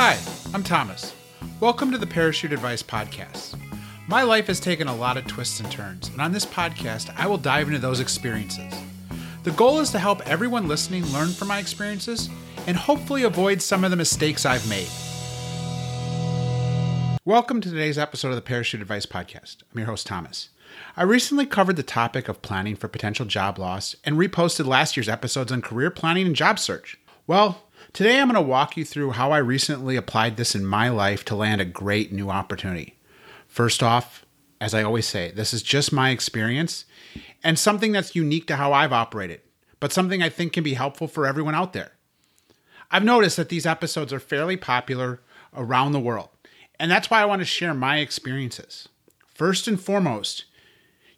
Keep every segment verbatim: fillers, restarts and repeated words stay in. Hi, I'm Thomas. Welcome to the Parachute Advice Podcast. My life has taken a lot of twists and turns, and on this podcast, I will dive into those experiences. The goal is to help everyone listening learn from my experiences and hopefully avoid some of the mistakes I've made. Welcome to today's episode of the Parachute Advice Podcast. I'm your host, Thomas. I recently covered the topic of planning for potential job loss and reposted last year's episodes on career planning and job search. Well, today I'm going to walk you through how I recently applied this in my life to land a great new opportunity. First off, as I always say, this is just my experience and something that's unique to how I've operated, but something I think can be helpful for everyone out there. I've noticed that these episodes are fairly popular around the world, and that's why I want to share my experiences. First and foremost,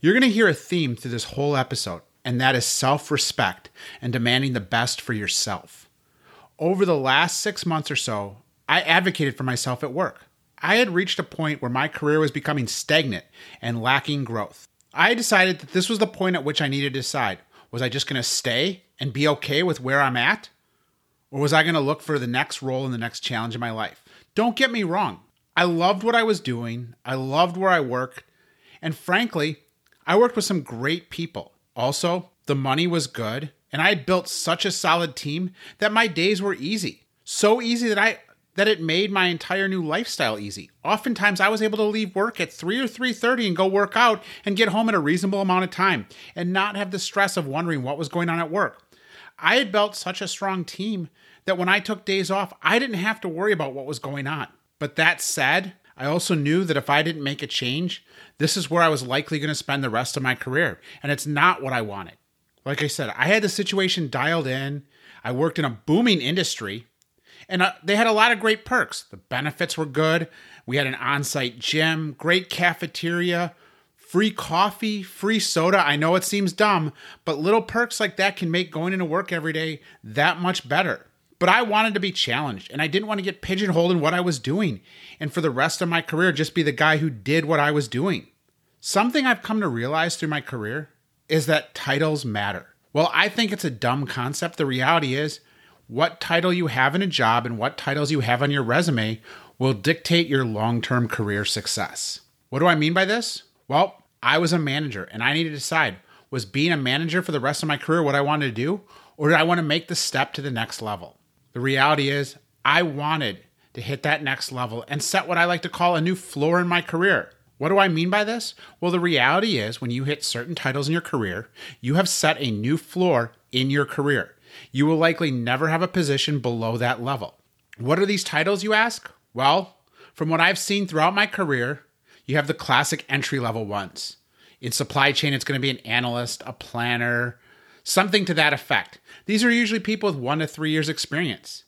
you're going to hear a theme through this whole episode, and that is self-respect and demanding the best for yourself. Over the last six months or so, I advocated for myself at work. I had reached a point where my career was becoming stagnant and lacking growth. I decided that this was the point at which I needed to decide, was I just going to stay and be okay with where I'm at? Or was I going to look for the next role and the next challenge in my life? Don't get me wrong. I loved what I was doing. I loved where I worked. And frankly, I worked with some great people. Also, the money was good. And I had built such a solid team that my days were easy. So easy that I that it made my entire new lifestyle easy. Oftentimes, I was able to leave work at three or three thirty and go work out and get home at a reasonable amount of time and not have the stress of wondering what was going on at work. I had built such a strong team that when I took days off, I didn't have to worry about what was going on. But that said, I also knew that if I didn't make a change, this is where I was likely going to spend the rest of my career. And it's not what I wanted. Like I said, I had the situation dialed in. I worked in a booming industry, and they had a lot of great perks. The benefits were good. We had an on-site gym, great cafeteria, free coffee, free soda. I know it seems dumb, but little perks like that can make going into work every day that much better. But I wanted to be challenged, and I didn't want to get pigeonholed in what I was doing, and for the rest of my career, just be the guy who did what I was doing. Something I've come to realize through my career is that titles matter. Well, I think it's a dumb concept. The reality is what title you have in a job and what titles you have on your resume will dictate your long-term career success. What do I mean by this? Well, I was a manager and I needed to decide, was being a manager for the rest of my career what I wanted to do, or did I want to make the step to the next level? The reality is I wanted to hit that next level and set what I like to call a new floor in my career. What do I mean by this? Well, the reality is when you hit certain titles in your career, you have set a new floor in your career. You will likely never have a position below that level. What are these titles, you ask? Well, from what I've seen throughout my career, you have the classic entry-level ones. In supply chain, it's going to be an analyst, a planner, something to that effect. These are usually people with one to three years experience.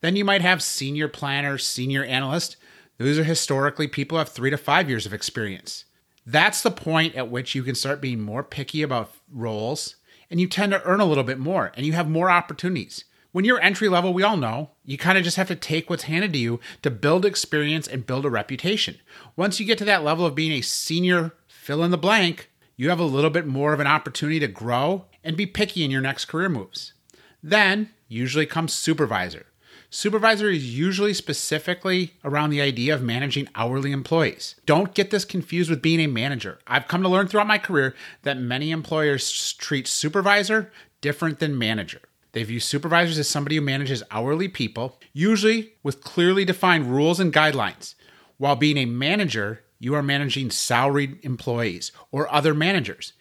Then you might have senior planner, senior analyst. Those are historically people who have three to five years of experience. That's the point at which you can start being more picky about roles, and you tend to earn a little bit more, and you have more opportunities. When you're entry level, we all know, you kind of just have to take what's handed to you to build experience and build a reputation. Once you get to that level of being a senior fill in the blank, you have a little bit more of an opportunity to grow and be picky in your next career moves. Then usually comes supervisor. Supervisor is usually specifically around the idea of managing hourly employees. Don't get this confused with being a manager. I've come to learn throughout my career that many employers treat supervisor different than manager. They view supervisors as somebody who manages hourly people, usually with clearly defined rules and guidelines. While being a manager, you are managing salaried employees or other managers.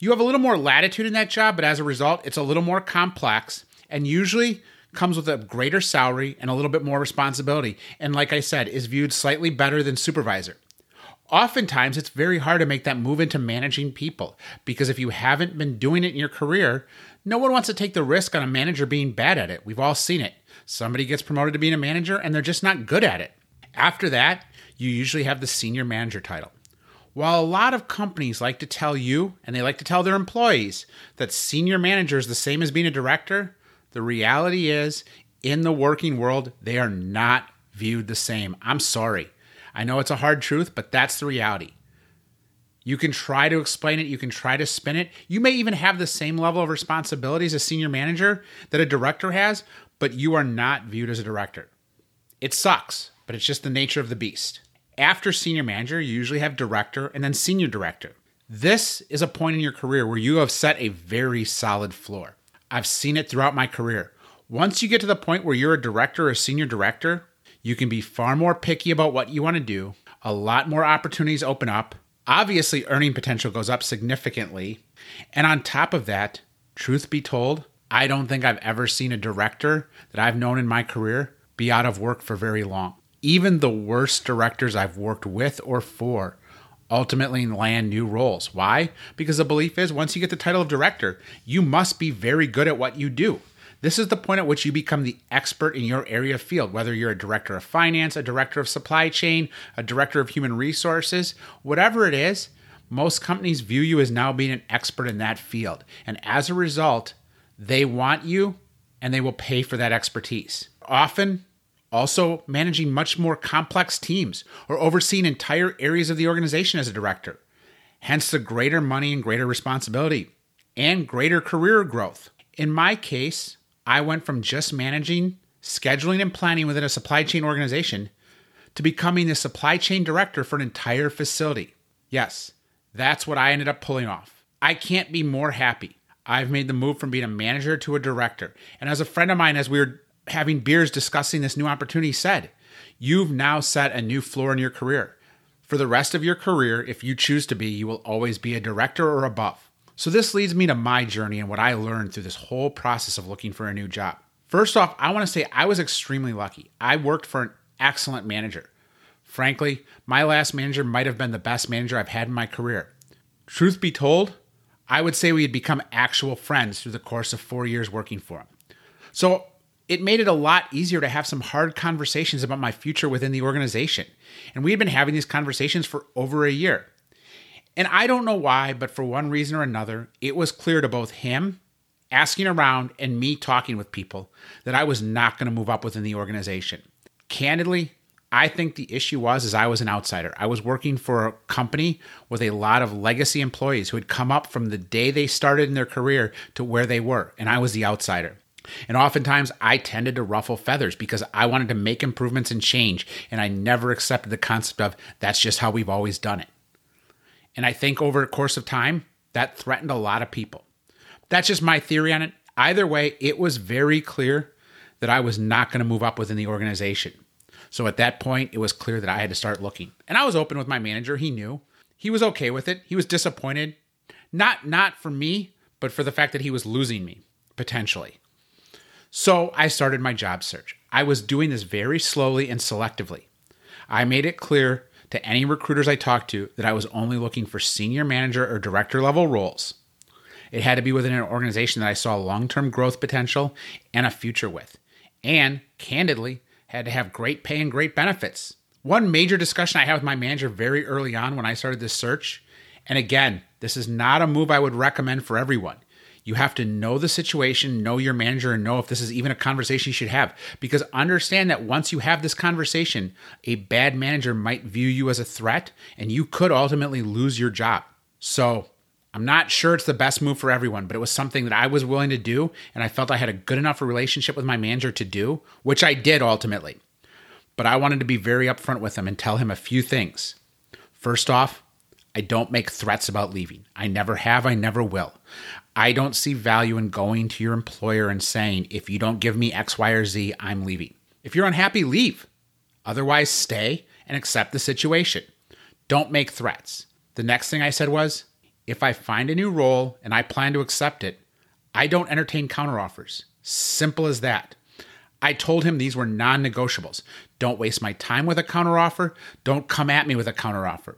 You have a little more latitude in that job, but as a result, it's a little more complex and usually comes with a greater salary and a little bit more responsibility, and like I said, is viewed slightly better than supervisor. Oftentimes, it's very hard to make that move into managing people, because if you haven't been doing it in your career, no one wants to take the risk on a manager being bad at it. We've all seen it. Somebody gets promoted to being a manager, and they're just not good at it. After that, you usually have the senior manager title. While a lot of companies like to tell you, and they like to tell their employees, that senior manager is the same as being a director, the reality is, in the working world, they are not viewed the same. I'm sorry. I know it's a hard truth, but that's the reality. You can try to explain it. You can try to spin it. You may even have the same level of responsibilities as a senior manager that a director has, but you are not viewed as a director. It sucks, but it's just the nature of the beast. After senior manager, you usually have director and then senior director. This is a point in your career where you have set a very solid floor. I've seen it throughout my career. Once you get to the point where you're a director or senior director, you can be far more picky about what you want to do. A lot more opportunities open up. Obviously, earning potential goes up significantly. And on top of that, truth be told, I don't think I've ever seen a director that I've known in my career be out of work for very long. Even the worst directors I've worked with or for ultimately land new roles. Why? Because the belief is once you get the title of director, you must be very good at what you do. This is the point at which you become the expert in your area of field, whether you're a director of finance, a director of supply chain, a director of human resources, whatever it is, most companies view you as now being an expert in that field. And as a result, they want you and they will pay for that expertise. Often, also managing much more complex teams or overseeing entire areas of the organization as a director. Hence the greater money and greater responsibility and greater career growth. In my case, I went from just managing, scheduling, and planning within a supply chain organization to becoming the supply chain director for an entire facility. Yes, that's what I ended up pulling off. I can't be more happy. I've made the move from being a manager to a director. And as a friend of mine, as we were having beers discussing this new opportunity, said, you've now set a new floor in your career. For the rest of your career, if you choose to be, you will always be a director or above. So this leads me to my journey and what I learned through this whole process of looking for a new job. First off, I want to say I was extremely lucky. I worked for an excellent manager. Frankly, my last manager might have been the best manager I've had in my career. Truth be told, I would say we had become actual friends through the course of four years working for him. So it made it a lot easier to have some hard conversations about my future within the organization. And we had been having these conversations for over a year. And I don't know why, but for one reason or another, it was clear to both him asking around and me talking with people that I was not going to move up within the organization. Candidly, I think the issue was is I was an outsider. I was working for a company with a lot of legacy employees who had come up from the day they started in their career to where they were, and I was the outsider. And oftentimes, I tended to ruffle feathers because I wanted to make improvements and change, and I never accepted the concept of that's just how we've always done it. And I think over the course of time, that threatened a lot of people. That's just my theory on it. Either way, it was very clear that I was not going to move up within the organization. So at that point, it was clear that I had to start looking. And I was open with my manager. He knew. He was okay with it. He was disappointed. Not, not for me, but for the fact that he was losing me, potentially. So I started my job search. I was doing this very slowly and selectively. I made it clear to any recruiters I talked to that I was only looking for senior manager or director level roles. It had to be within an organization that I saw long-term growth potential and a future with, and candidly had to have great pay and great benefits. One major discussion I had with my manager very early on when I started this search, and again, this is not a move I would recommend for everyone. You have to know the situation, know your manager, and know if this is even a conversation you should have. Because understand that once you have this conversation, a bad manager might view you as a threat, and you could ultimately lose your job. So I'm not sure it's the best move for everyone, but it was something that I was willing to do, and I felt I had a good enough relationship with my manager to do, which I did ultimately. But I wanted to be very upfront with him and tell him a few things. First off, I don't make threats about leaving. I never have, I never will. I don't see value in going to your employer and saying, if you don't give me X, Y, or Z, I'm leaving. If you're unhappy, leave. Otherwise, stay and accept the situation. Don't make threats. The next thing I said was, if I find a new role and I plan to accept it, I don't entertain counteroffers. Simple as that. I told him these were non-negotiables. Don't waste my time with a counteroffer. Don't come at me with a counteroffer.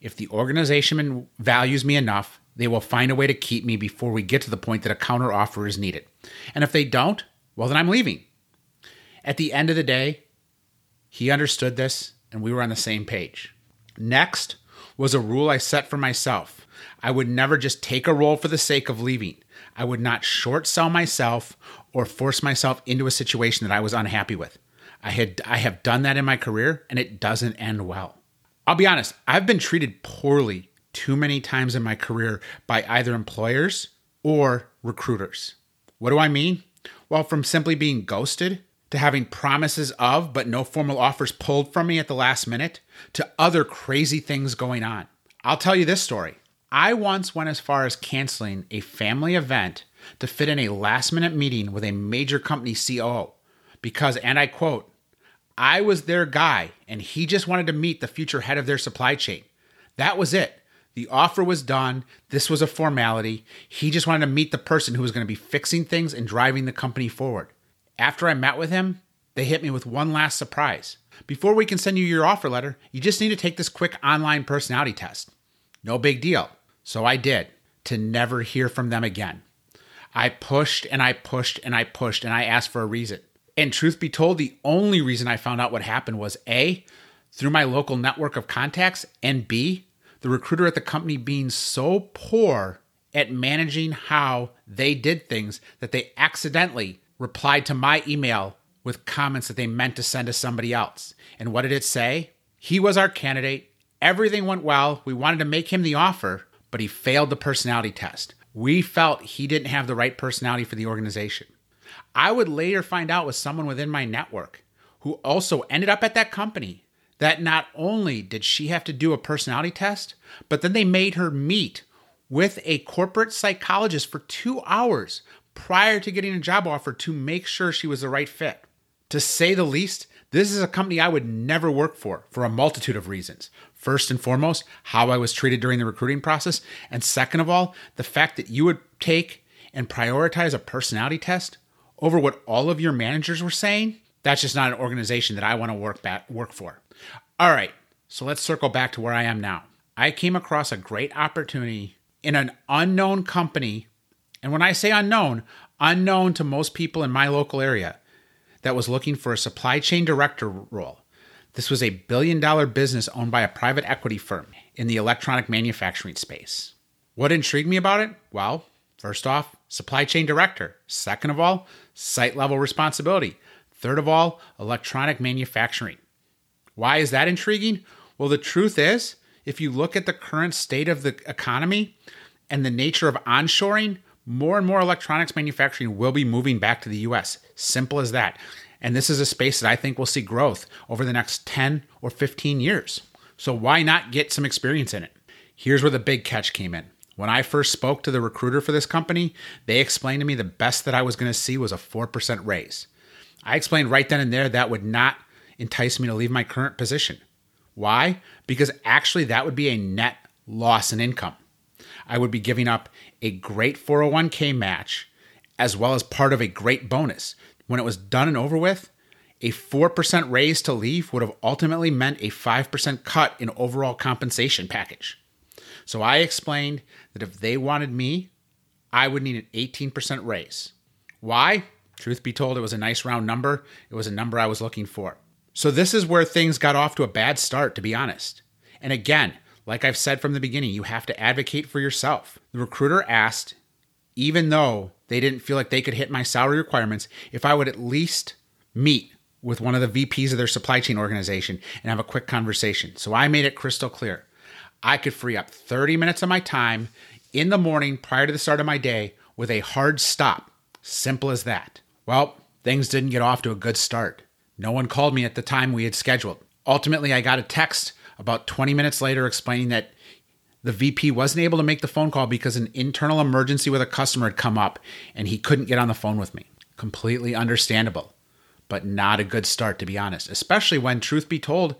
If the organization values me enough, they will find a way to keep me before we get to the point that a counteroffer is needed. And if they don't, well, then I'm leaving. At the end of the day, he understood this and we were on the same page. Next was a rule I set for myself. I would never just take a role for the sake of leaving. I would not short sell myself or force myself into a situation that I was unhappy with. I had I have done that in my career and it doesn't end well. I'll be honest, I've been treated poorly too many times in my career by either employers or recruiters. What do I mean? Well, from simply being ghosted to having promises of, but no formal offers pulled from me at the last minute, to other crazy things going on. I'll tell you this story. I once went as far as canceling a family event to fit in a last minute meeting with a major company C O O because, and I quote, I was their guy and he just wanted to meet the future head of their supply chain. That was it. The offer was done. This was a formality. He just wanted to meet the person who was going to be fixing things and driving the company forward. After I met with him, they hit me with one last surprise. Before we can send you your offer letter, you just need to take this quick online personality test. No big deal. So I did, to never hear from them again. I pushed and I pushed and I pushed and I asked for a reason. And truth be told, the only reason I found out what happened was A, through my local network of contacts, and B, the recruiter at the company being so poor at managing how they did things that they accidentally replied to my email with comments that they meant to send to somebody else. And what did it say? He was our candidate. Everything went well. We wanted to make him the offer, but he failed the personality test. We felt he didn't have the right personality for the organization. I would later find out with someone within my network who also ended up at that company that not only did she have to do a personality test, but then they made her meet with a corporate psychologist for two hours prior to getting a job offer to make sure she was the right fit. To say the least, this is a company I would never work for, for a multitude of reasons. First and foremost, how I was treated during the recruiting process. And second of all, the fact that you would take and prioritize a personality test over what all of your managers were saying, that's just not an organization that I want to work back, work for. All right, so let's circle back to where I am now. I came across a great opportunity in an unknown company. And when I say unknown, unknown to most people in my local area, that was looking for a supply chain director role. This was a billion dollar business owned by a private equity firm in the electronic manufacturing space. What intrigued me about it? Well, first off, supply chain director. Second of all, site level responsibility. Third of all, electronic manufacturing. Why is that intriguing? Well, the truth is, if you look at the current state of the economy and the nature of onshoring, more and more electronics manufacturing will be moving back to the U S. Simple as that. And this is a space that I think will see growth over the next ten or fifteen years. So why not get some experience in it? Here's where the big catch came in. When I first spoke to the recruiter for this company, they explained to me the best that I was going to see was a four percent raise. I explained right then and there that would not entice me to leave my current position. Why? Because actually that would be a net loss in income. I would be giving up a great four oh one k match as well as part of a great bonus. When it was done and over with, a four percent raise to leave would have ultimately meant a five percent cut in overall compensation package. So I explained that if they wanted me, I would need an eighteen percent raise. Why? Truth be told, it was a nice round number. It was a number I was looking for. So this is where things got off to a bad start, to be honest. And again, like I've said from the beginning, you have to advocate for yourself. The recruiter asked, even though they didn't feel like they could hit my salary requirements, if I would at least meet with one of the V Ps of their supply chain organization and have a quick conversation. So I made it crystal clear. I could free up thirty minutes of my time in the morning prior to the start of my day with a hard stop. Simple as that. Well, things didn't get off to a good start. No one called me at the time we had scheduled. Ultimately, I got a text about twenty minutes later explaining that the V P wasn't able to make the phone call because an internal emergency with a customer had come up and he couldn't get on the phone with me. Completely understandable, but not a good start, to be honest, especially when, truth be told,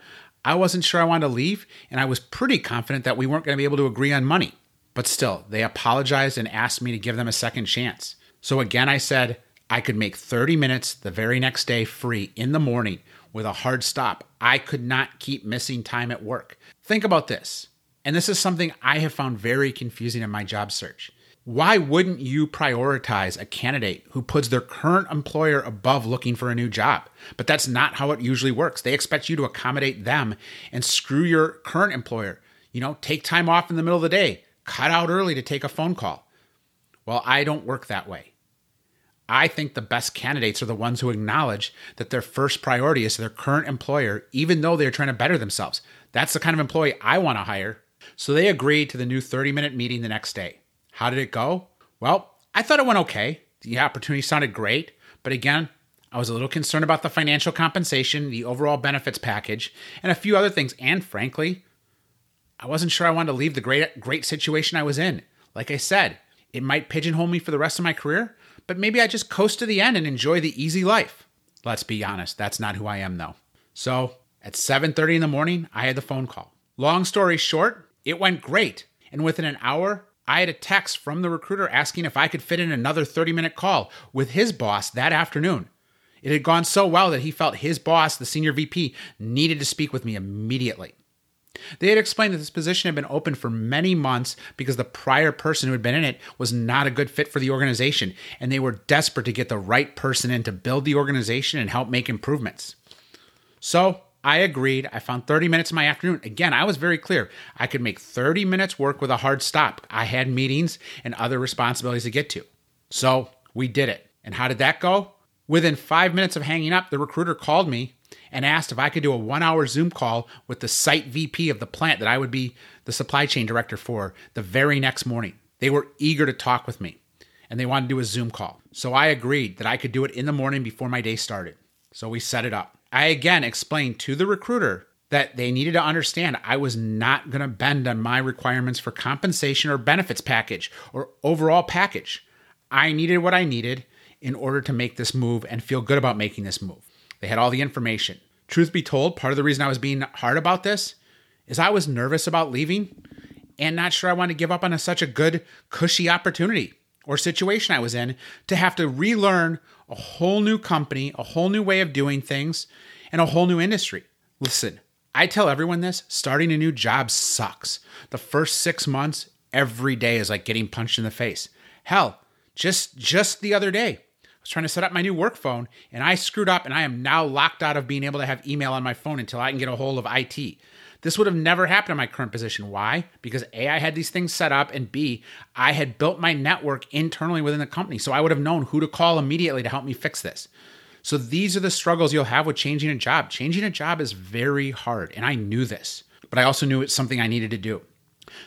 I wasn't sure I wanted to leave and I was pretty confident that we weren't going to be able to agree on money. But still, they apologized and asked me to give them a second chance. So again, I said I could make thirty minutes the very next day free in the morning with a hard stop. I could not keep missing time at work. Think about this. And this is something I have found very confusing in my job search. Why wouldn't you prioritize a candidate who puts their current employer above looking for a new job? But that's not how it usually works. They expect you to accommodate them and screw your current employer. You know, take time off in the middle of the day, cut out early to take a phone call. Well, I don't work that way. I think the best candidates are the ones who acknowledge that their first priority is their current employer, even though they're trying to better themselves. That's the kind of employee I want to hire. So they agreed to the new thirty-minute meeting the next day. How did it go? Well, I thought it went okay. The opportunity sounded great. But again, I was a little concerned about the financial compensation, the overall benefits package, and a few other things. And frankly, I wasn't sure I wanted to leave the great, great situation I was in. Like I said, it might pigeonhole me for the rest of my career, but maybe I just coast to the end and enjoy the easy life. Let's be honest, that's not who I am though. So at seven thirty in the morning, I had the phone call. Long story short, it went great. And within an hour, I had a text from the recruiter asking if I could fit in another thirty-minute call with his boss that afternoon. It had gone so well that he felt his boss, the senior V P, needed to speak with me immediately. They had explained that this position had been open for many months because the prior person who had been in it was not a good fit for the organization, and they were desperate to get the right person in to build the organization and help make improvements. So I agreed. I found thirty minutes in my afternoon. Again, I was very clear. I could make thirty minutes work with a hard stop. I had meetings and other responsibilities to get to. So we did it. And how did that go? Within five minutes of hanging up, the recruiter called me and asked if I could do a one-hour Zoom call with the site V P of the plant that I would be the supply chain director for the very next morning. They were eager to talk with me, and they wanted to do a Zoom call. So I agreed that I could do it in the morning before my day started. So we set it up. I again explained to the recruiter that they needed to understand I was not going to bend on my requirements for compensation or benefits package or overall package. I needed what I needed in order to make this move and feel good about making this move. They had all the information. Truth be told, part of the reason I was being hard about this is I was nervous about leaving and not sure I wanted to give up on a, such a good, cushy opportunity or situation I was in to have to relearn a whole new company, a whole new way of doing things, and a whole new industry. Listen, I tell everyone this, starting a new job sucks. The first six months, every day is like getting punched in the face. Hell, just just the other day, I was trying to set up my new work phone, and I screwed up, and I am now locked out of being able to have email on my phone until I can get a hold of I T. This would have never happened in my current position. Why? Because A, I had these things set up, and B, I had built my network internally within the company, so I would have known who to call immediately to help me fix this. So these are the struggles you'll have with changing a job. Changing a job is very hard, and I knew this, but I also knew it's something I needed to do.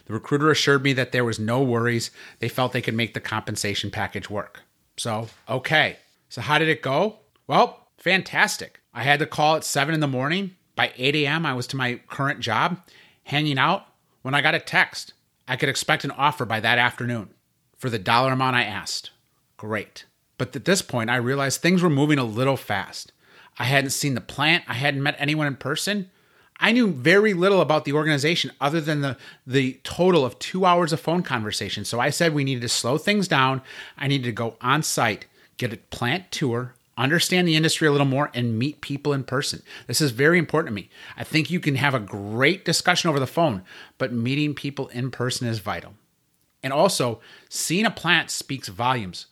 The recruiter assured me that there was no worries. They felt they could make the compensation package work. So, okay. So how did it go? Well, fantastic. I had the call at seven in the morning. By eight a.m., I was to my current job, hanging out. When I got a text, I could expect an offer by that afternoon for the dollar amount I asked. Great. But at this point, I realized things were moving a little fast. I hadn't seen the plant. I hadn't met anyone in person. I knew very little about the organization other than the, the total of two hours of phone conversation. So I said we needed to slow things down. I needed to go on site, get a plant tour, understand the industry a little more, and meet people in person. This is very important to me. I think you can have a great discussion over the phone, but meeting people in person is vital. And also, seeing a plant speaks volumes.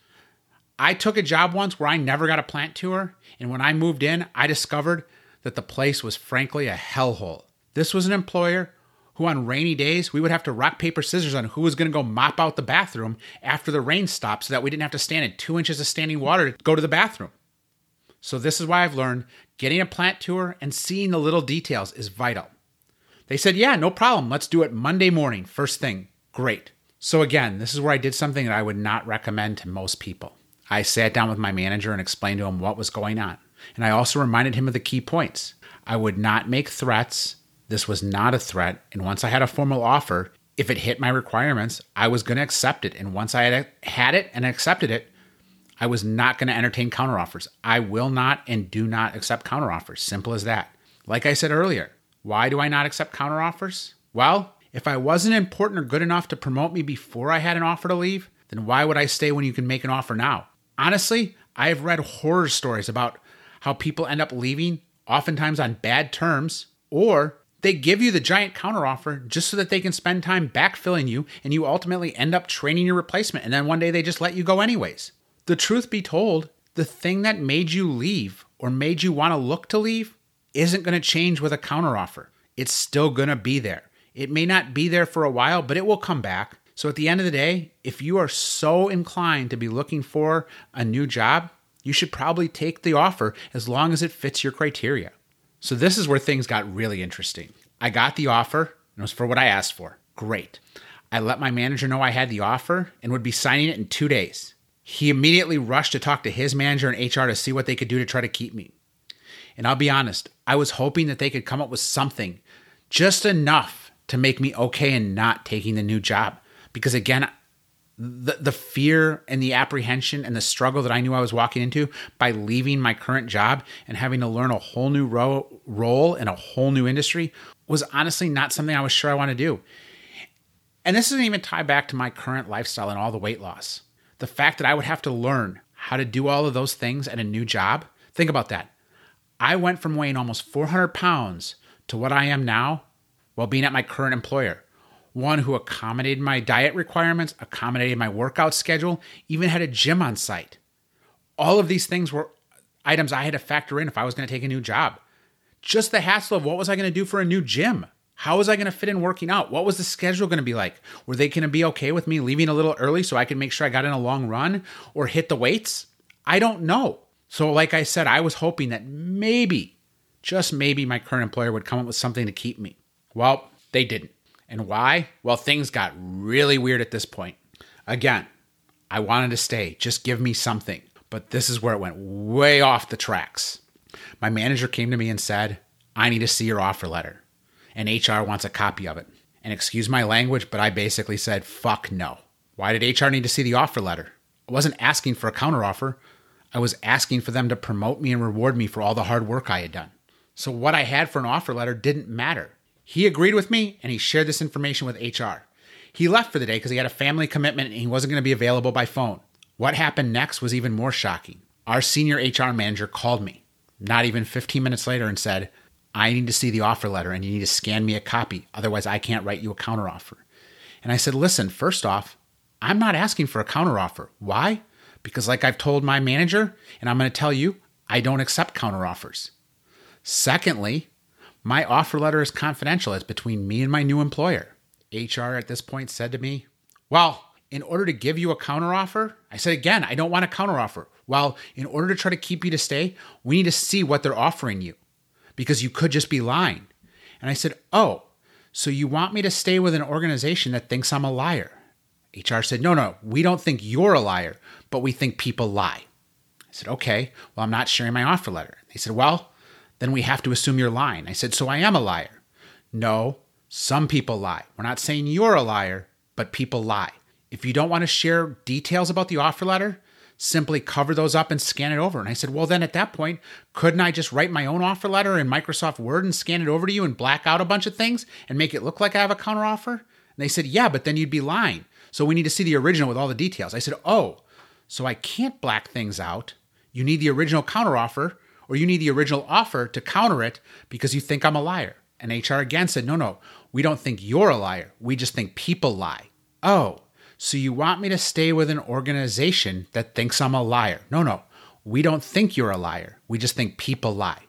I took a job once where I never got a plant tour, and when I moved in, I discovered that the place was frankly a hellhole. This was an employer who on rainy days, we would have to rock, paper, scissors on who was gonna go mop out the bathroom after the rain stopped so that we didn't have to stand in two inches of standing water to go to the bathroom. So this is why I've learned getting a plant tour and seeing the little details is vital. They said, yeah, no problem. Let's do it Monday morning, first thing. Great. So again, this is where I did something that I would not recommend to most people. I sat down with my manager and explained to him what was going on. And I also reminded him of the key points. I would not make threats. This was not a threat. And once I had a formal offer, if it hit my requirements, I was going to accept it. And once I had had it and accepted it, I was not going to entertain counteroffers. I will not and do not accept counteroffers. Simple as that. Like I said earlier, why do I not accept counteroffers? Well, if I wasn't important or good enough to promote me before I had an offer to leave, then why would I stay when you can make an offer now? Honestly, I've read horror stories about how people end up leaving, oftentimes on bad terms, or they give you the giant counteroffer just so that they can spend time backfilling you, and you ultimately end up training your replacement, and then one day they just let you go anyways. The truth be told, the thing that made you leave or made you want to look to leave isn't going to change with a counteroffer. It's still going to be there. It may not be there for a while, but it will come back. So at the end of the day, if you are so inclined to be looking for a new job, you should probably take the offer as long as it fits your criteria. So this is where things got really interesting. I got the offer, and it was for what I asked for. Great. I let my manager know I had the offer and would be signing it in two days. He immediately rushed to talk to his manager and H R to see what they could do to try to keep me. And I'll be honest, I was hoping that they could come up with something, just enough to make me okay and not taking the new job. Because again, the the fear and the apprehension and the struggle that I knew I was walking into by leaving my current job and having to learn a whole new ro- role in a whole new industry was honestly not something I was sure I want to do. And this doesn't even tie back to my current lifestyle and all the weight loss. The fact that I would have to learn how to do all of those things at a new job, think about that. I went from weighing almost four hundred pounds to what I am now while being at my current employer, one who accommodated my diet requirements, accommodated my workout schedule, even had a gym on site. All of these things were items I had to factor in if I was going to take a new job. Just the hassle of what was I going to do for a new gym? How was I going to fit in working out? What was the schedule going to be like? Were they going to be okay with me leaving a little early so I could make sure I got in a long run or hit the weights? I don't know. So like I said, I was hoping that maybe, just maybe, my current employer would come up with something to keep me. Well, they didn't. And why? Well, things got really weird at this point. Again, I wanted to stay. Just give me something. But this is where it went way off the tracks. My manager came to me and said, I need to see your offer letter. And H R wants a copy of it. And excuse my language, but I basically said, fuck no. Why did H R need to see the offer letter? I wasn't asking for a counteroffer. I was asking for them to promote me and reward me for all the hard work I had done. So what I had for an offer letter didn't matter. He agreed with me, and he shared this information with H R. He left for the day because he had a family commitment and he wasn't going to be available by phone. What happened next was even more shocking. Our senior H R manager called me, not even fifteen minutes later, and said, I need to see the offer letter and you need to scan me a copy. Otherwise, I can't write you a counteroffer. And I said, listen, first off, I'm not asking for a counteroffer. Why? Because like I've told my manager, and I'm going to tell you, I don't accept counteroffers. Secondly, my offer letter is confidential. It's between me and my new employer. H R at this point said to me, well, in order to give you a counteroffer, I said, again, I don't want a counteroffer. Well, in order to try to keep you to stay, we need to see what they're offering you because you could just be lying. And I said, oh, so you want me to stay with an organization that thinks I'm a liar? H R said, no, no, we don't think you're a liar, but we think people lie. I said, okay, well, I'm not sharing my offer letter. They said, well, then we have to assume you're lying. I said, so I am a liar. No, some people lie. We're not saying you're a liar, but people lie. If you don't want to share details about the offer letter, simply cover those up and scan it over. And I said, well, then at that point, couldn't I just write my own offer letter in Microsoft Word and scan it over to you and black out a bunch of things and make it look like I have a counteroffer? And they said, yeah, but then you'd be lying. So we need to see the original with all the details. I said, oh, so I can't black things out. You need the original counteroffer, or you need the original offer to counter it because you think I'm a liar. And H R again said, no, no, we don't think you're a liar. We just think people lie. Oh, so you want me to stay with an organization that thinks I'm a liar? No, no, we don't think you're a liar. We just think people lie.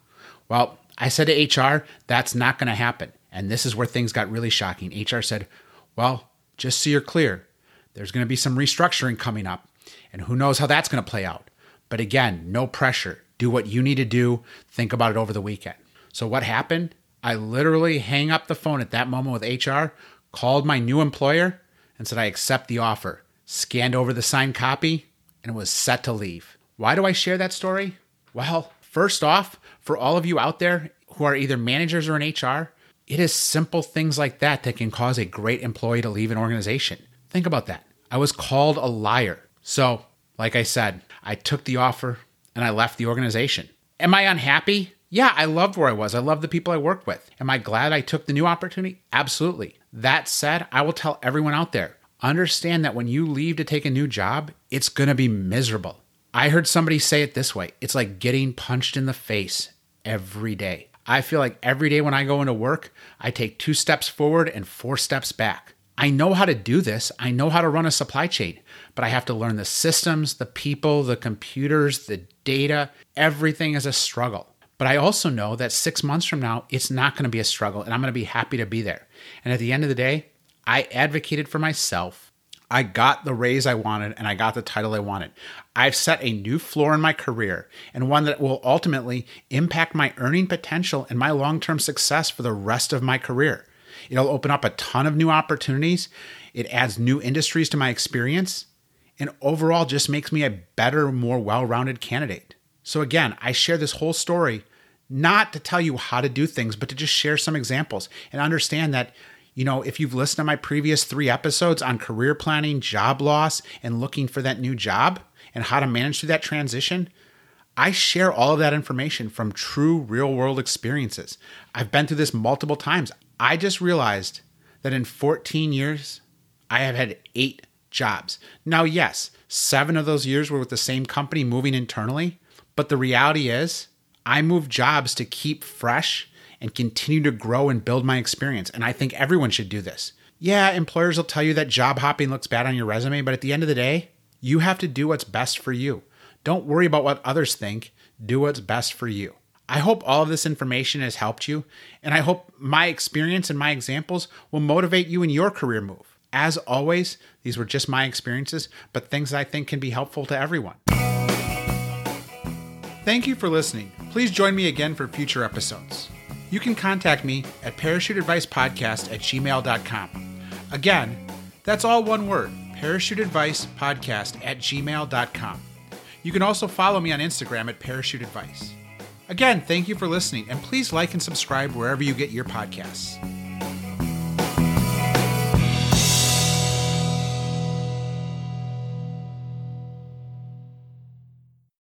Well, I said to H R, that's not going to happen. And this is where things got really shocking. H R said, well, just so you're clear, there's going to be some restructuring coming up, and who knows how that's going to play out. But again, no pressure. Do what you need to do. Think about it over the weekend. So what happened? I literally hang up the phone at that moment with H R, called my new employer, and said I accept the offer, scanned over the signed copy, and was set to leave. Why do I share that story? Well, first off, for all of you out there who are either managers or in H R, it is simple things like that that can cause a great employee to leave an organization. Think about that. I was called a liar. So, like I said, I took the offer and I left the organization. Am I unhappy? Yeah, I loved where I was. I loved the people I worked with. Am I glad I took the new opportunity? Absolutely. That said, I will tell everyone out there, understand that when you leave to take a new job, it's going to be miserable. I heard somebody say it this way. It's like getting punched in the face every day. I feel like every day when I go into work, I take two steps forward and four steps back. I know how to do this. I know how to run a supply chain, but I have to learn the systems, the people, the computers, the data. Everything is a struggle. But I also know that six months from now, it's not going to be a struggle, and I'm going to be happy to be there. And at the end of the day, I advocated for myself. I got the raise I wanted, and I got the title I wanted. I've set a new floor in my career, and one that will ultimately impact my earning potential and my long-term success for the rest of my career. It'll open up a ton of new opportunities. It adds new industries to my experience. and overall just makes me a better, more well-rounded candidate. So again, I share this whole story not to tell you how to do things, but to just share some examples and understand that, you know, if you've listened to my previous three episodes on career planning, job loss, and looking for that new job and how to manage through that transition, I share all of that information from true real-world experiences. I've been through this multiple times. I just realized that in fourteen years, I have had eight jobs. Now, yes, seven of those years were with the same company moving internally, but the reality is I moved jobs to keep fresh and continue to grow and build my experience. And I think everyone should do this. Yeah, employers will tell you that job hopping looks bad on your resume, but at the end of the day, you have to do what's best for you. Don't worry about what others think. Do what's best for you. I hope all of this information has helped you, and I hope my experience and my examples will motivate you in your career move. As always, these were just my experiences, but things that I think can be helpful to everyone. Thank you for listening. Please join me again for future episodes. You can contact me at parachute advice podcast at gmail dot com. Again, that's all one word, parachute advice podcast at gmail dot com. You can also follow me on Instagram at Parachute Advice. Again, thank you for listening, and please like and subscribe wherever you get your podcasts.